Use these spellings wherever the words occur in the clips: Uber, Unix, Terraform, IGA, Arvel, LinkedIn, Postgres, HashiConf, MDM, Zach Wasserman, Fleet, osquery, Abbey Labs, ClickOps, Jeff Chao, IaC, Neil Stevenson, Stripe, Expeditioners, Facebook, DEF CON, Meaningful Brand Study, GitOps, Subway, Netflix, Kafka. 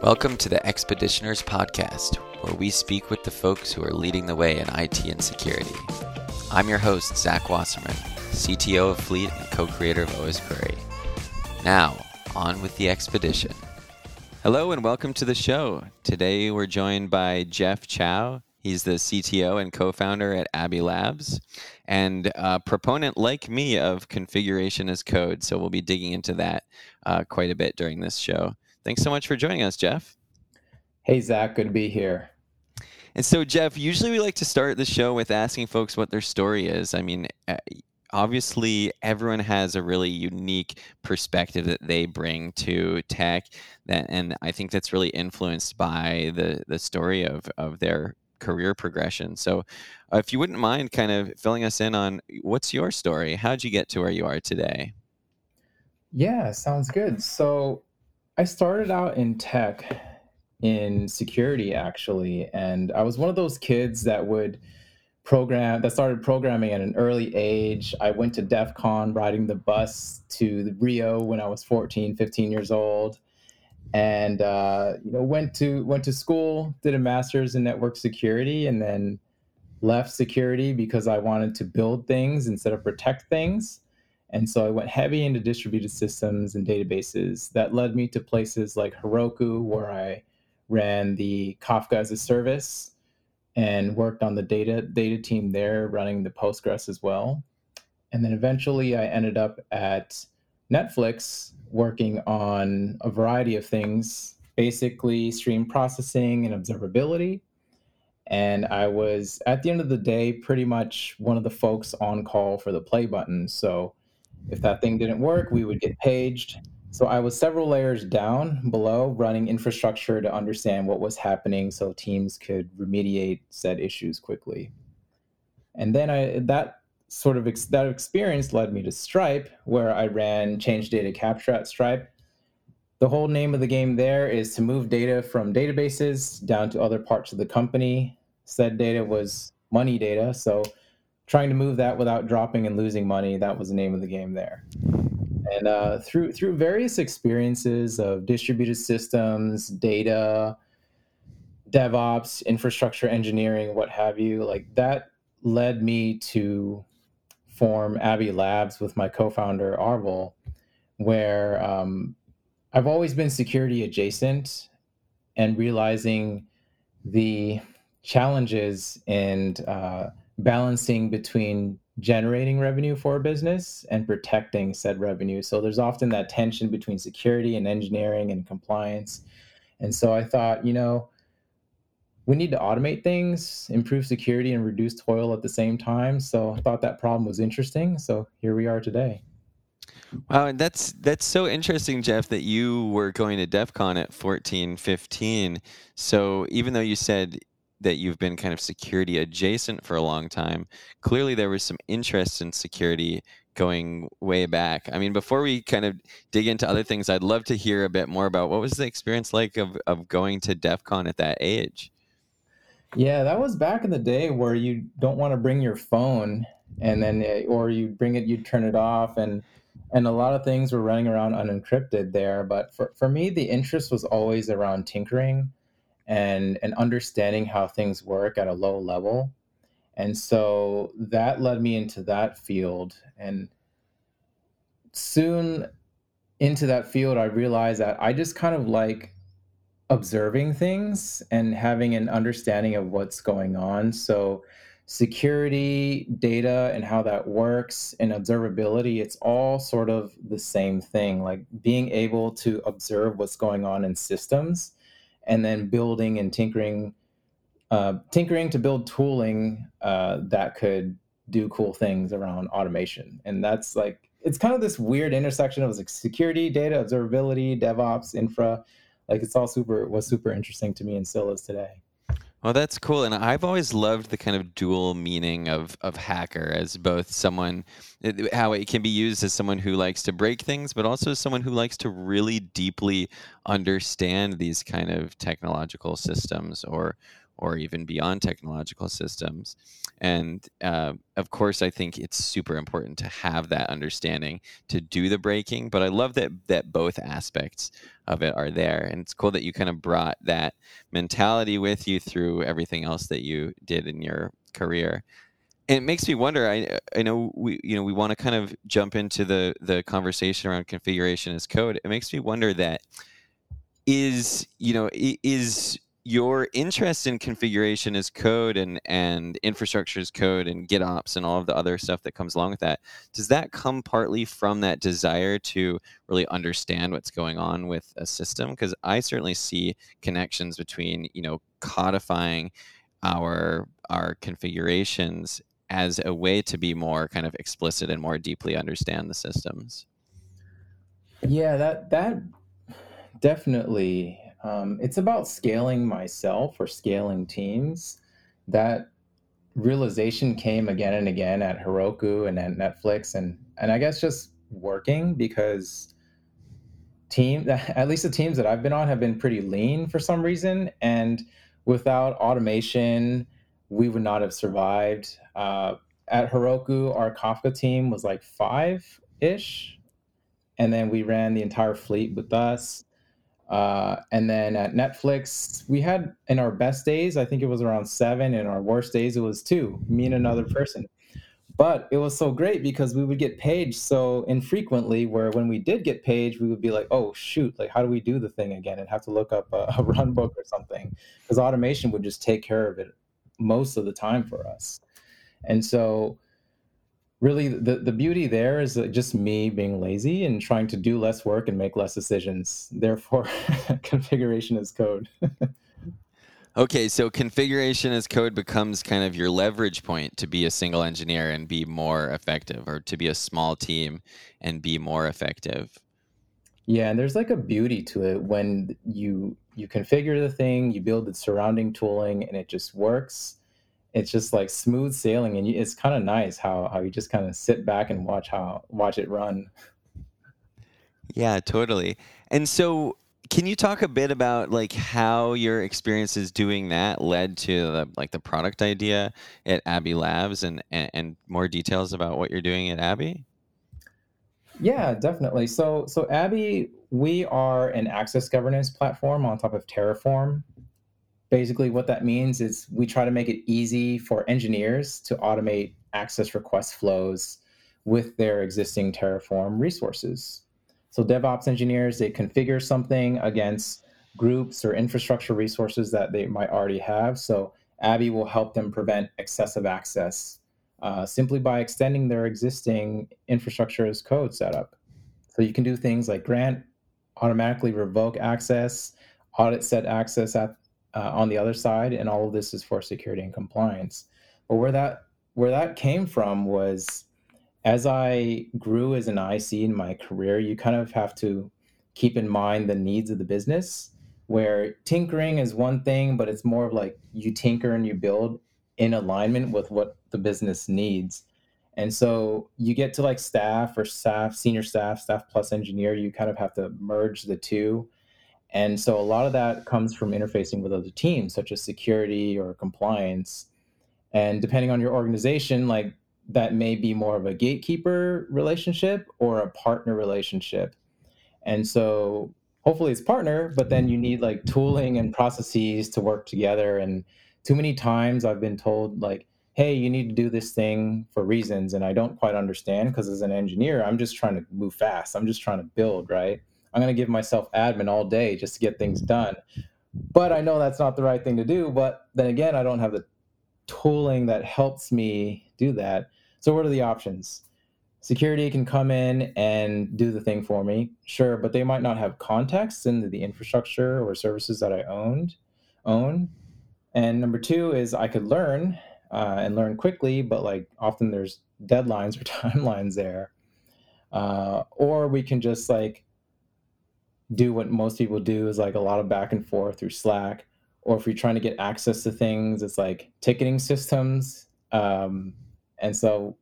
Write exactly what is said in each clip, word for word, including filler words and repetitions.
Welcome to the Expeditioners Podcast, where we speak with the folks who are leading the way in I T and security. I'm your host, Zach Wasserman, C T O of Fleet and co-creator of osquery. Now, on with the expedition. Hello and welcome to the show. Today we're joined by Jeff Chao. He's the C T O and co-founder at Abbey Labs and a proponent like me of configuration as code. So we'll be digging into that uh, quite a bit during this show. Thanks so much for joining us, Jeff. Hey, Zach. Good to be here. And so, Jeff, usually we like to start the show with asking folks what their story is. I mean, obviously, everyone has a really unique perspective that they bring to tech. And I think that's really influenced by the, the story of, of their career progression. So uh, if you wouldn't mind kind of filling us in on what's your story, how'd you get to where you are today? Yeah, sounds good. So I started out in tech, in security actually, and I was one of those kids that would program, that started programming at an early age. I went to DEF CON riding the bus to Rio when I was fourteen, fifteen years old. And uh, you know, went to went to school, did a master's in network security, and then left security because I wanted to build things instead of protect things. And so I went heavy into distributed systems and databases. That led me to places like Heroku, where I ran the Kafka as a service and worked on the data data team there, running the Postgres as well. And then eventually I ended up at Netflix, working on a variety of things, basically stream processing and observability. And I was, at the end of the day, pretty much one of the folks on call for the play button. So if that thing didn't work, we would get paged. So I was several layers down below, running infrastructure to understand what was happening so teams could remediate said issues quickly. And then I that sort of ex- that experience led me to Stripe, where I ran change data capture at Stripe. The whole name of the game there is to move data from databases down to other parts of the company. Said data was money data, so trying to move that without dropping and losing money, that was the name of the game there. And uh, through through various experiences of distributed systems, data, DevOps, infrastructure engineering, what have you, like that led me to form Abbey Labs with my co-founder Arvel, where um, I've always been security adjacent and realizing the challenges and uh, balancing between generating revenue for a business and protecting said revenue. So there's often that tension between security and engineering and compliance. And so I thought, you know, we need to automate things, improve security, and reduce toil at the same time. So I thought that problem was interesting. So here we are today. Wow, and that's that's so interesting, Jeff, that you were going to DEF CON at fourteen, fifteen. So even though you said that you've been kind of security adjacent for a long time, clearly there was some interest in security going way back. I mean, before we kind of dig into other things, I'd love to hear a bit more about what was the experience like of, of going to DEF CON at that age? Yeah, that was back in the day where you don't want to bring your phone, and then or you bring it, you turn it off, and and a lot of things were running around unencrypted there. But for, for me, the interest was always around tinkering and and understanding how things work at a low level. And so that led me into that field. And soon into that field, I realized that I just kind of like observing things and having an understanding of what's going on. So security, data, and how that works, and observability, it's all sort of the same thing, like being able to observe what's going on in systems and then building and tinkering, uh, tinkering to build tooling uh, that could do cool things around automation. And that's like, it's kind of this weird intersection of like security, data, observability, DevOps, infra. Like it's all super, was super interesting to me and still is today. Well, that's cool. And I've always loved the kind of dual meaning of, of hacker as both someone, how it can be used as someone who likes to break things, but also someone who likes to really deeply understand these kind of technological systems or or even beyond technological systems. And uh, of course, I think it's super important to have that understanding to do the breaking. But I love that that both aspects of it are there. And it's cool that you kind of brought that mentality with you through everything else that you did in your career. And it makes me wonder, I I know we you know we want to kind of jump into the the conversation around configuration as code. It makes me wonder that is, you know, is your interest in configuration as code and, and infrastructure as code and GitOps and all of the other stuff that comes along with that, does that come partly from that desire to really understand what's going on with a system? Because I certainly see connections between, you know, codifying our our configurations as a way to be more kind of explicit and more deeply understand the systems. Yeah, that that definitely. Um, it's about scaling myself or scaling teams. That realization came again and again at Heroku and at Netflix, and and I guess just working, because team, at least the teams that I've been on, have been pretty lean for some reason, and without automation, we would not have survived. Uh, at Heroku, our Kafka team was like five-ish, and then we ran the entire fleet with us. Uh, and then at Netflix, we had, in our best days, I think it was around seven. In our worst days, it was two, me and another person. But it was so great because we would get paged so infrequently, where when we did get paged, we would be like, oh, shoot, like, how do we do the thing again? And have to look up a, a run book or something, because automation would just take care of it most of the time for us. And so really, the, the beauty there is just me being lazy and trying to do less work and make less decisions. Therefore, configuration as code. Okay, so configuration as code becomes kind of your leverage point to be a single engineer and be more effective, or to be a small team and be more effective. Yeah, and there's like a beauty to it when you you configure the thing, you build the surrounding tooling, and it just works. It's just like smooth sailing, and you, it's kind of nice how, how you just kind of sit back and watch how watch it run. Yeah, totally. And so can you talk a bit about like how your experiences doing that led to the, like the product idea at Abbey Labs, and, and, and more details about what you're doing at Abbey? Yeah, definitely. So so Abbey, we are an access governance platform on top of Terraform. Basically, what that means is we try to make it easy for engineers to automate access request flows with their existing Terraform resources. So DevOps engineers, they configure something against groups or infrastructure resources that they might already have. So Abbey will help them prevent excessive access uh, simply by extending their existing infrastructure as code setup. So you can do things like grant, automatically revoke access, audit set access at Uh, on the other side, and all of this is for security and compliance. But where that where that came from was, as I grew as an I C in my career, you kind of have to keep in mind the needs of the business, where tinkering is one thing, but it's more of like you tinker and you build in alignment with what the business needs. And so you get to like staff or staff, senior staff, staff plus engineer, you kind of have to merge the two. And so a lot of that comes from interfacing with other teams, such as security or compliance. And depending on your organization, like that may be more of a gatekeeper relationship or a partner relationship. And so hopefully it's partner, but then you need like tooling and processes to work together. And too many times I've been told like, hey, you need to do this thing for reasons. And I don't quite understand, because as an engineer, I'm just trying to move fast. I'm just trying to build, right? I'm going to give myself admin all day just to get things done. But I know that's not the right thing to do. But then again, I don't have the tooling that helps me do that. So what are the options? Security can come in and do the thing for me, sure, but they might not have context into the infrastructure or services that I owned, own. And number two is I could learn uh, and learn quickly, but like often there's deadlines or timelines there. Uh, or we can just like do what most people do, is like a lot of back and forth through Slack. Or if you're trying to get access to things, it's like ticketing systems. Um, and so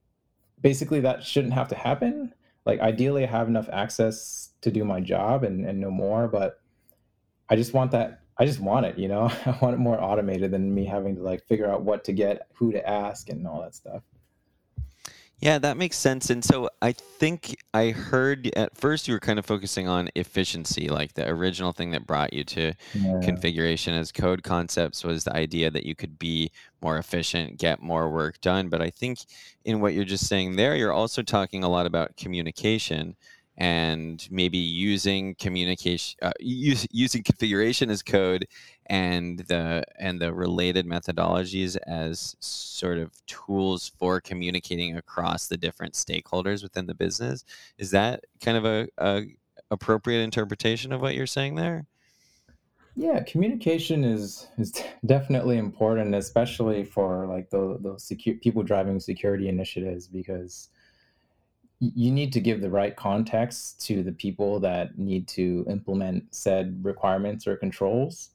basically that shouldn't have to happen. Like ideally I have enough access to do my job and, and no more, but I just want that I just want it, you know, I want it more automated than me having to like figure out what to get, who to ask and all that stuff. Yeah, that makes sense. And so I think I heard at first you were kind of focusing on efficiency, like the original thing that brought you to yeah. configuration as code concepts was the idea that you could be more efficient, get more work done. But I think in what you're just saying there, you're also talking a lot about communication and maybe using communication, uh, use, using configuration as code and the and the related methodologies as sort of tools for communicating across the different stakeholders within the business. Is that kind of a, a appropriate interpretation of what you're saying there? Yeah, communication is is definitely important, especially for like the those secu- people driving security initiatives, because you need to give the right context to the people that need to implement said requirements or controls.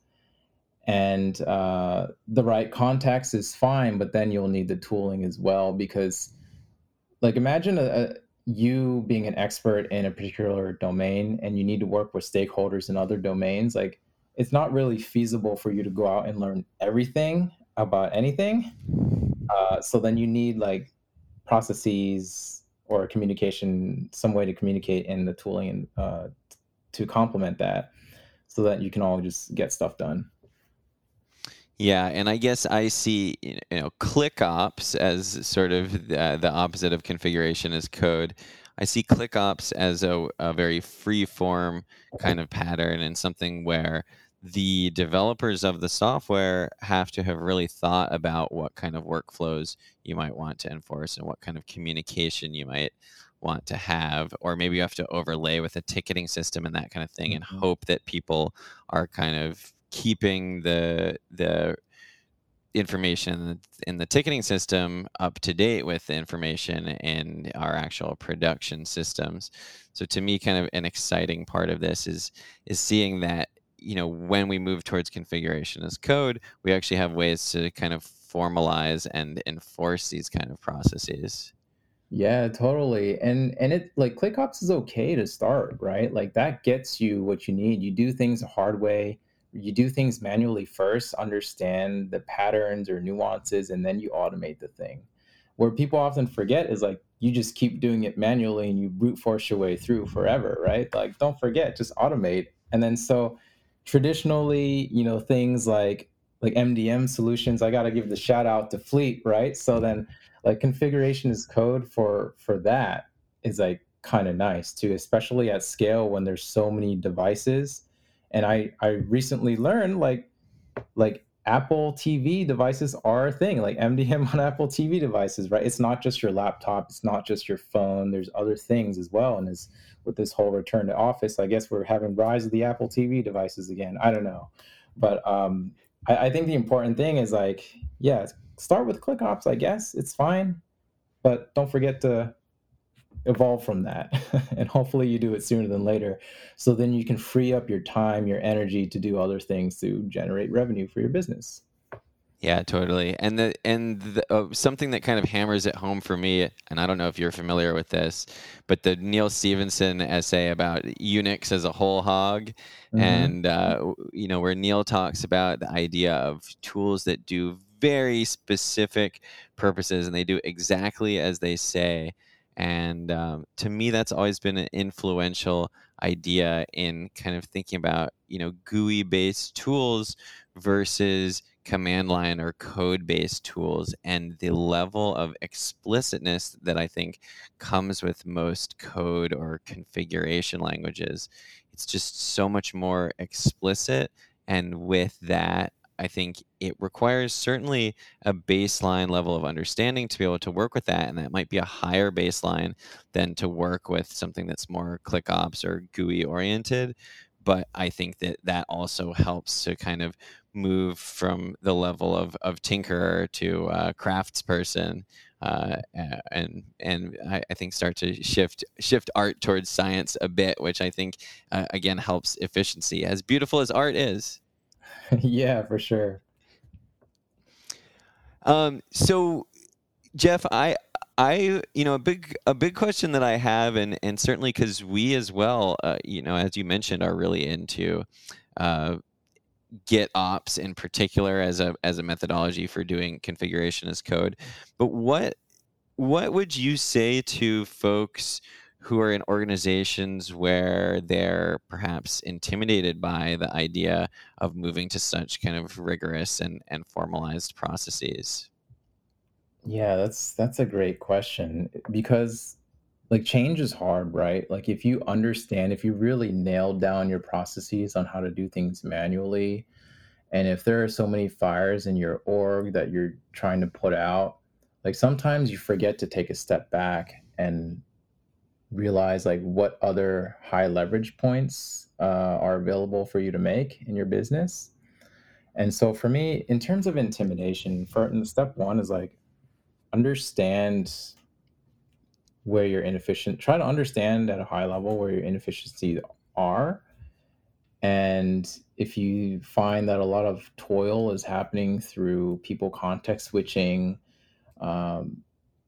And uh, the right context is fine, but then you'll need the tooling as well, because like imagine a, a, you being an expert in a particular domain and you need to work with stakeholders in other domains. Like it's not really feasible for you to go out and learn everything about anything. Uh, so then you need like processes, or communication, some way to communicate in the tooling and uh, to complement that so that you can all just get stuff done. Yeah, and I guess I see, you know, ClickOps as sort of the, the opposite of configuration as code. I see ClickOps as a, a very free form kind of pattern and something where the developers of the software have to have really thought about what kind of workflows you might want to enforce and what kind of communication you might want to have, or maybe you have to overlay with a ticketing system and that kind of thing, and hope that people are kind of keeping the the information in the ticketing system up to date with the information in our actual production systems. So to me, kind of an exciting part of this is is seeing that, you know, when we move towards configuration as code, we actually have ways to kind of formalize and enforce these kind of processes. Yeah, totally. And and it like ClickOps is okay to start, right? Like that gets you what you need. You do things the hard way. You do things manually first, understand the patterns or nuances, and then you automate the thing. Where people often forget is like, you just keep doing it manually and you brute force your way through forever, right? Like, don't forget, just automate. And then so traditionally, you know, things like like M D M solutions, I got to give the shout out to Fleet, right? So then like configuration as code for for that is like kind of nice too, especially at scale when there's so many devices. And I, I recently learned like like Apple T V devices are a thing, like M D M on Apple T V devices, right? It's not just your laptop, it's not just your phone, there's other things as well. And as with this whole return to office, I guess we're having rise of the Apple T V devices again. I don't know. But um, I, I think the important thing is like, yeah, start with ClickOps, I guess, it's fine. But don't forget to evolve from that. And hopefully you do it sooner than later. So then you can free up your time, your energy to do other things to generate revenue for your business. Yeah, totally. And the and the, uh, something that kind of hammers it home for me, and I don't know if you're familiar with this, but the Neil Stevenson essay about Unix as a whole hog, mm-hmm. and uh, you know where Neil talks about the idea of tools that do very specific purposes and they do exactly as they say. And um, to me, that's always been an influential idea in kind of thinking about, you know, G U I-based tools versus command line or code-based tools, and the level of explicitness that I think comes with most code or configuration languages. It's just so much more explicit, and with that, I think it requires certainly a baseline level of understanding to be able to work with that, and that might be a higher baseline than to work with something that's more ClickOps or G U I oriented. But I think that that also helps to kind of move from the level of, of tinkerer to uh, craftsperson, uh, and and I, I think start to shift shift art towards science a bit, which I think uh, again helps efficiency. As beautiful as art is. Yeah, for sure. Um, so, Jeff, I. I, you know, a big a big question that I have, and, and certainly because we as well, uh, you know, as you mentioned, are really into uh, GitOps in particular as a as a methodology for doing configuration as code. But what what would you say to folks who are in organizations where they're perhaps intimidated by the idea of moving to such kind of rigorous and, and formalized processes? Yeah, that's that's a great question, because like change is hard, right? Like if you understand, if you really nail down your processes on how to do things manually, and if there are so many fires in your org that you're trying to put out, like sometimes you forget to take a step back and realize like what other high leverage points uh, are available for you to make in your business. And so for me, in terms of intimidation, for step one is like understand where you're inefficient, try to understand at a high level where your inefficiencies are. And if you find that a lot of toil is happening through people context switching, um,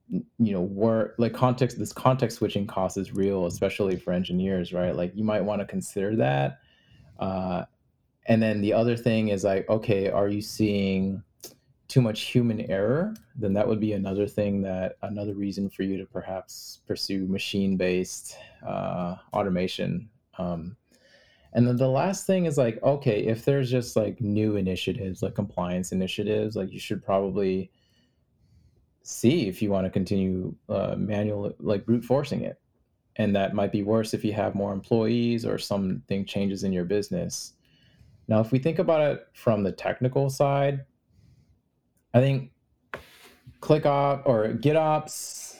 you know, work like context, this context switching cost is real, especially for engineers, right? Like you might want to consider that. Uh, and then the other thing is like, okay, are you seeing too much human error? Then that would be another thing that another reason for you to perhaps pursue machine-based uh, automation. Um, and then the last thing is like, okay, if there's just like new initiatives, like compliance initiatives, like you should probably see if you want to continue uh, manual, like brute forcing it. And that might be worse if you have more employees or something changes in your business. Now, if we think about it from the technical side, I think ClickOps or GitOps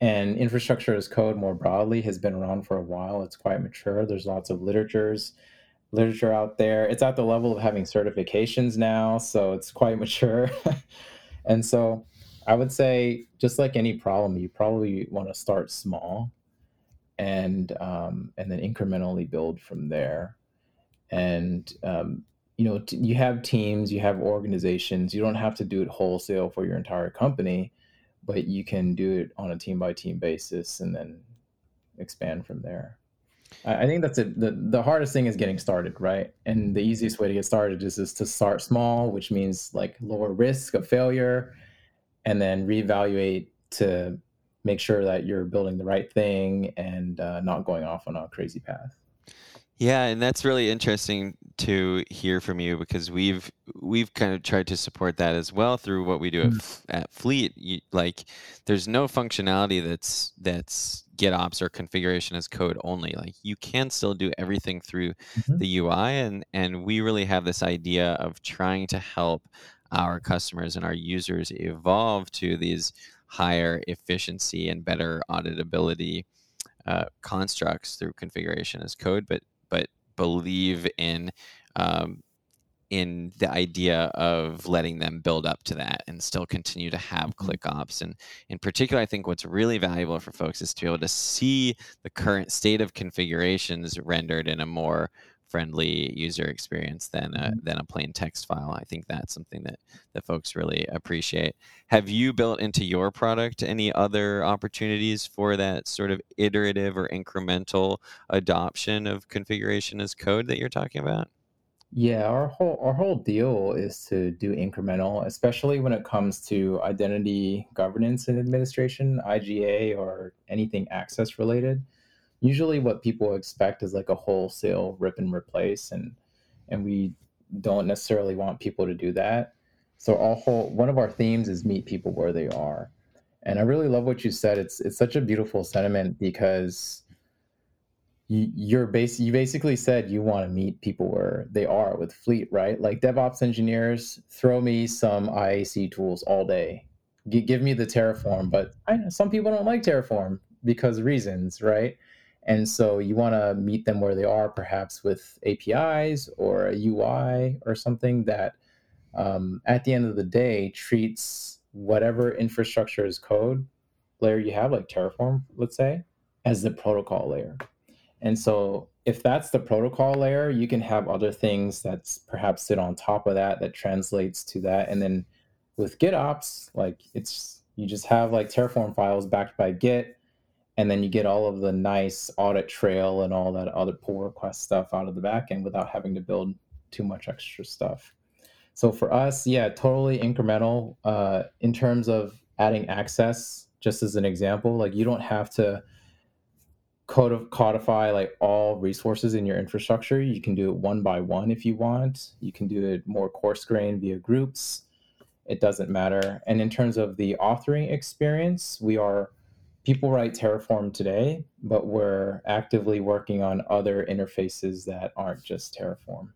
and infrastructure as code more broadly has been around for a while. It's quite mature. There's lots of literatures, literature out there. It's at the level of having certifications now, so it's quite mature. And so I would say, just like any problem, you probably want to start small and um, and then incrementally build from there. And um, you know, you have teams, you have organizations, you don't have to do it wholesale for your entire company, but you can do it on a team by team basis and then expand from there. I think that's it. The, the hardest thing is getting started, right? And the easiest way to get started is, is to start small, which means like lower risk of failure, and then reevaluate to make sure that you're building the right thing and uh, not going off on a crazy path. Yeah, and that's really interesting to hear from you, because we've we've kind of tried to support that as well through what we do mm. at, at Fleet. You, like, there's no functionality that's that's GitOps or configuration as code only. Like, you can still do everything through mm-hmm. the U I, and and we really have this idea of trying to help our customers and our users evolve to these higher efficiency and better auditability uh, constructs through configuration as code, but but believe in um, in the idea of letting them build up to that and still continue to have ClickOps. And in particular, I think what's really valuable for folks is to be able to see the current state of configurations rendered in a more friendly user experience than a, than a plain text file. I think that's something that, that folks really appreciate. Have you built into your product any other opportunities for that sort of iterative or incremental adoption of configuration as code that you're talking about? Yeah, our whole our whole deal is to do incremental, especially when it comes to identity governance and administration, I G A, or anything access related. Usually what people expect is like a wholesale rip and replace, and and we don't necessarily want people to do that. So our whole, one of our themes is meet people where they are. And I really love what you said. It's it's such a beautiful sentiment, because you, you're bas- you basically said you want to meet people where they are with Fleet, right? Like DevOps engineers, throw me some I A C tools all day. G- give me the Terraform, but I know some people don't like Terraform because reasons, right? And so you want to meet them where they are, perhaps with A P Is or a U I or something that, um, at the end of the day, treats whatever infrastructure as code layer you have, like Terraform, let's say, as the protocol layer. And so if that's the protocol layer, you can have other things that's perhaps sit on top of that, that translates to that. And then with GitOps, like it's, you just have like Terraform files backed by Git, and then you get all of the nice audit trail and all that other pull request stuff out of the back end without having to build too much extra stuff. So for us, yeah, totally incremental uh, in terms of adding access, just as an example. Like, you don't have to code- codify like all resources in your infrastructure. You can do it one by one if you want. You can do it more coarse-grained via groups. It doesn't matter. And in terms of the authoring experience, we are, people write Terraform today, but we're actively working on other interfaces that aren't just Terraform.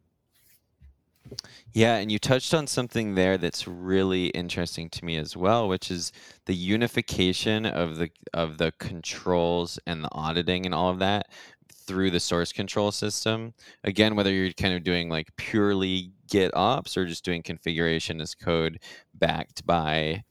Yeah, and you touched on something there that's really interesting to me as well, which is the unification of the of the controls and the auditing and all of that through the source control system. Again, whether you're kind of doing like purely GitOps or just doing configuration as code backed by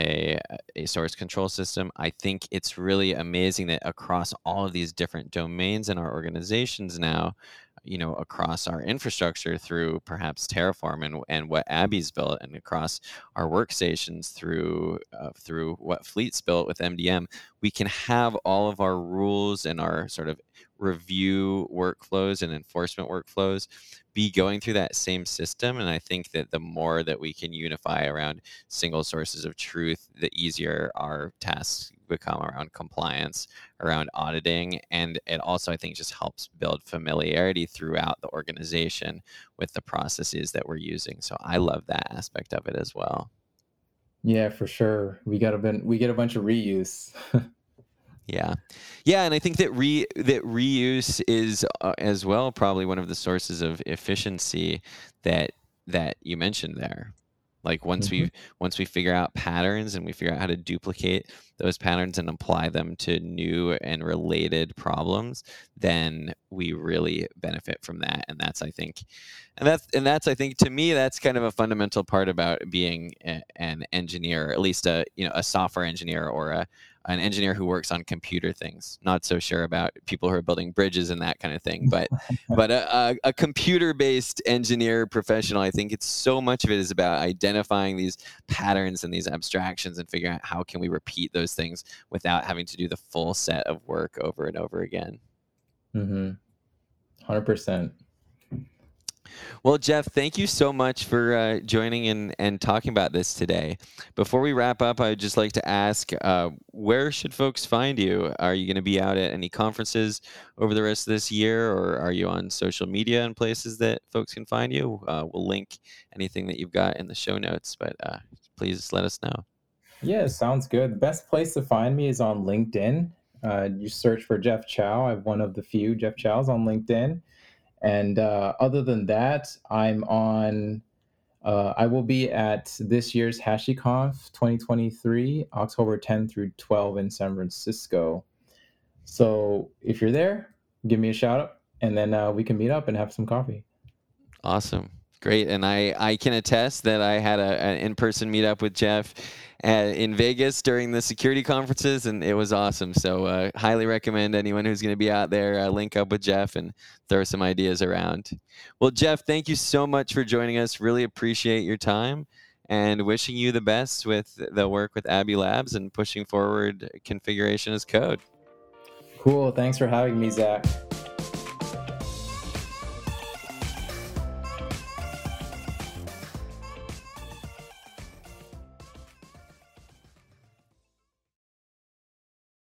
a a source control system, I think it's really amazing that across all of these different domains in our organizations now, you know, across our infrastructure through perhaps Terraform and and what Abbey's built, and across our workstations through uh, through what Fleet's built with M D M, we can have all of our rules and our sort of review workflows and enforcement workflows be going through that same system. And I think that the more that we can unify around single sources of truth, the easier our tasks become around compliance, around auditing. And it also, I think, just helps build familiarity throughout the organization with the processes that we're using. So I love that aspect of it as well. Yeah, for sure. We got a bit, we get a bunch of reuse. Yeah. Yeah. And I think that re that reuse is uh, as well, probably one of the sources of efficiency that that you mentioned there. Like once mm-hmm. we once we figure out patterns and we figure out how to duplicate those patterns and apply them to new and related problems, then we really benefit from that. And that's I think, and that's and that's I think to me that's kind of a fundamental part about being a, an engineer, or at least a you know a software engineer or a an engineer who works on computer things. Not so sure about people who are building bridges and that kind of thing, but but a, a computer-based engineer professional, I think it's so much of it is about identifying these patterns and these abstractions and figuring out how can we repeat those things without having to do the full set of work over and over again. Mm-hmm. one hundred percent. Well, Jeff, thank you so much for uh, joining and, and talking about this today. Before we wrap up, I would just like to ask, uh, where should folks find you? Are you going to be out at any conferences over the rest of this year, or are you on social media and places that folks can find you? Uh, we'll link anything that you've got in the show notes, but uh, please let us know. Yeah, sounds good. The best place to find me is on LinkedIn. Uh, you search for Jeff Chao. I'm one of the few Jeff Chaos on LinkedIn. And uh, other than that, I'm on, uh, I will be at this year's HashiConf twenty twenty-three, October tenth through twelfth in San Francisco. So if you're there, give me a shout out, and then uh, we can meet up and have some coffee. Awesome. Great. And I, I can attest that I had a, an in-person meetup with Jeff at, in Vegas during the security conferences, and it was awesome. So uh, highly recommend anyone who's going to be out there, uh, link up with Jeff and throw some ideas around. Well, Jeff, thank you so much for joining us. Really appreciate your time, and wishing you the best with the work with Abbey Labs and pushing forward configuration as code. Cool. Thanks for having me, Zach.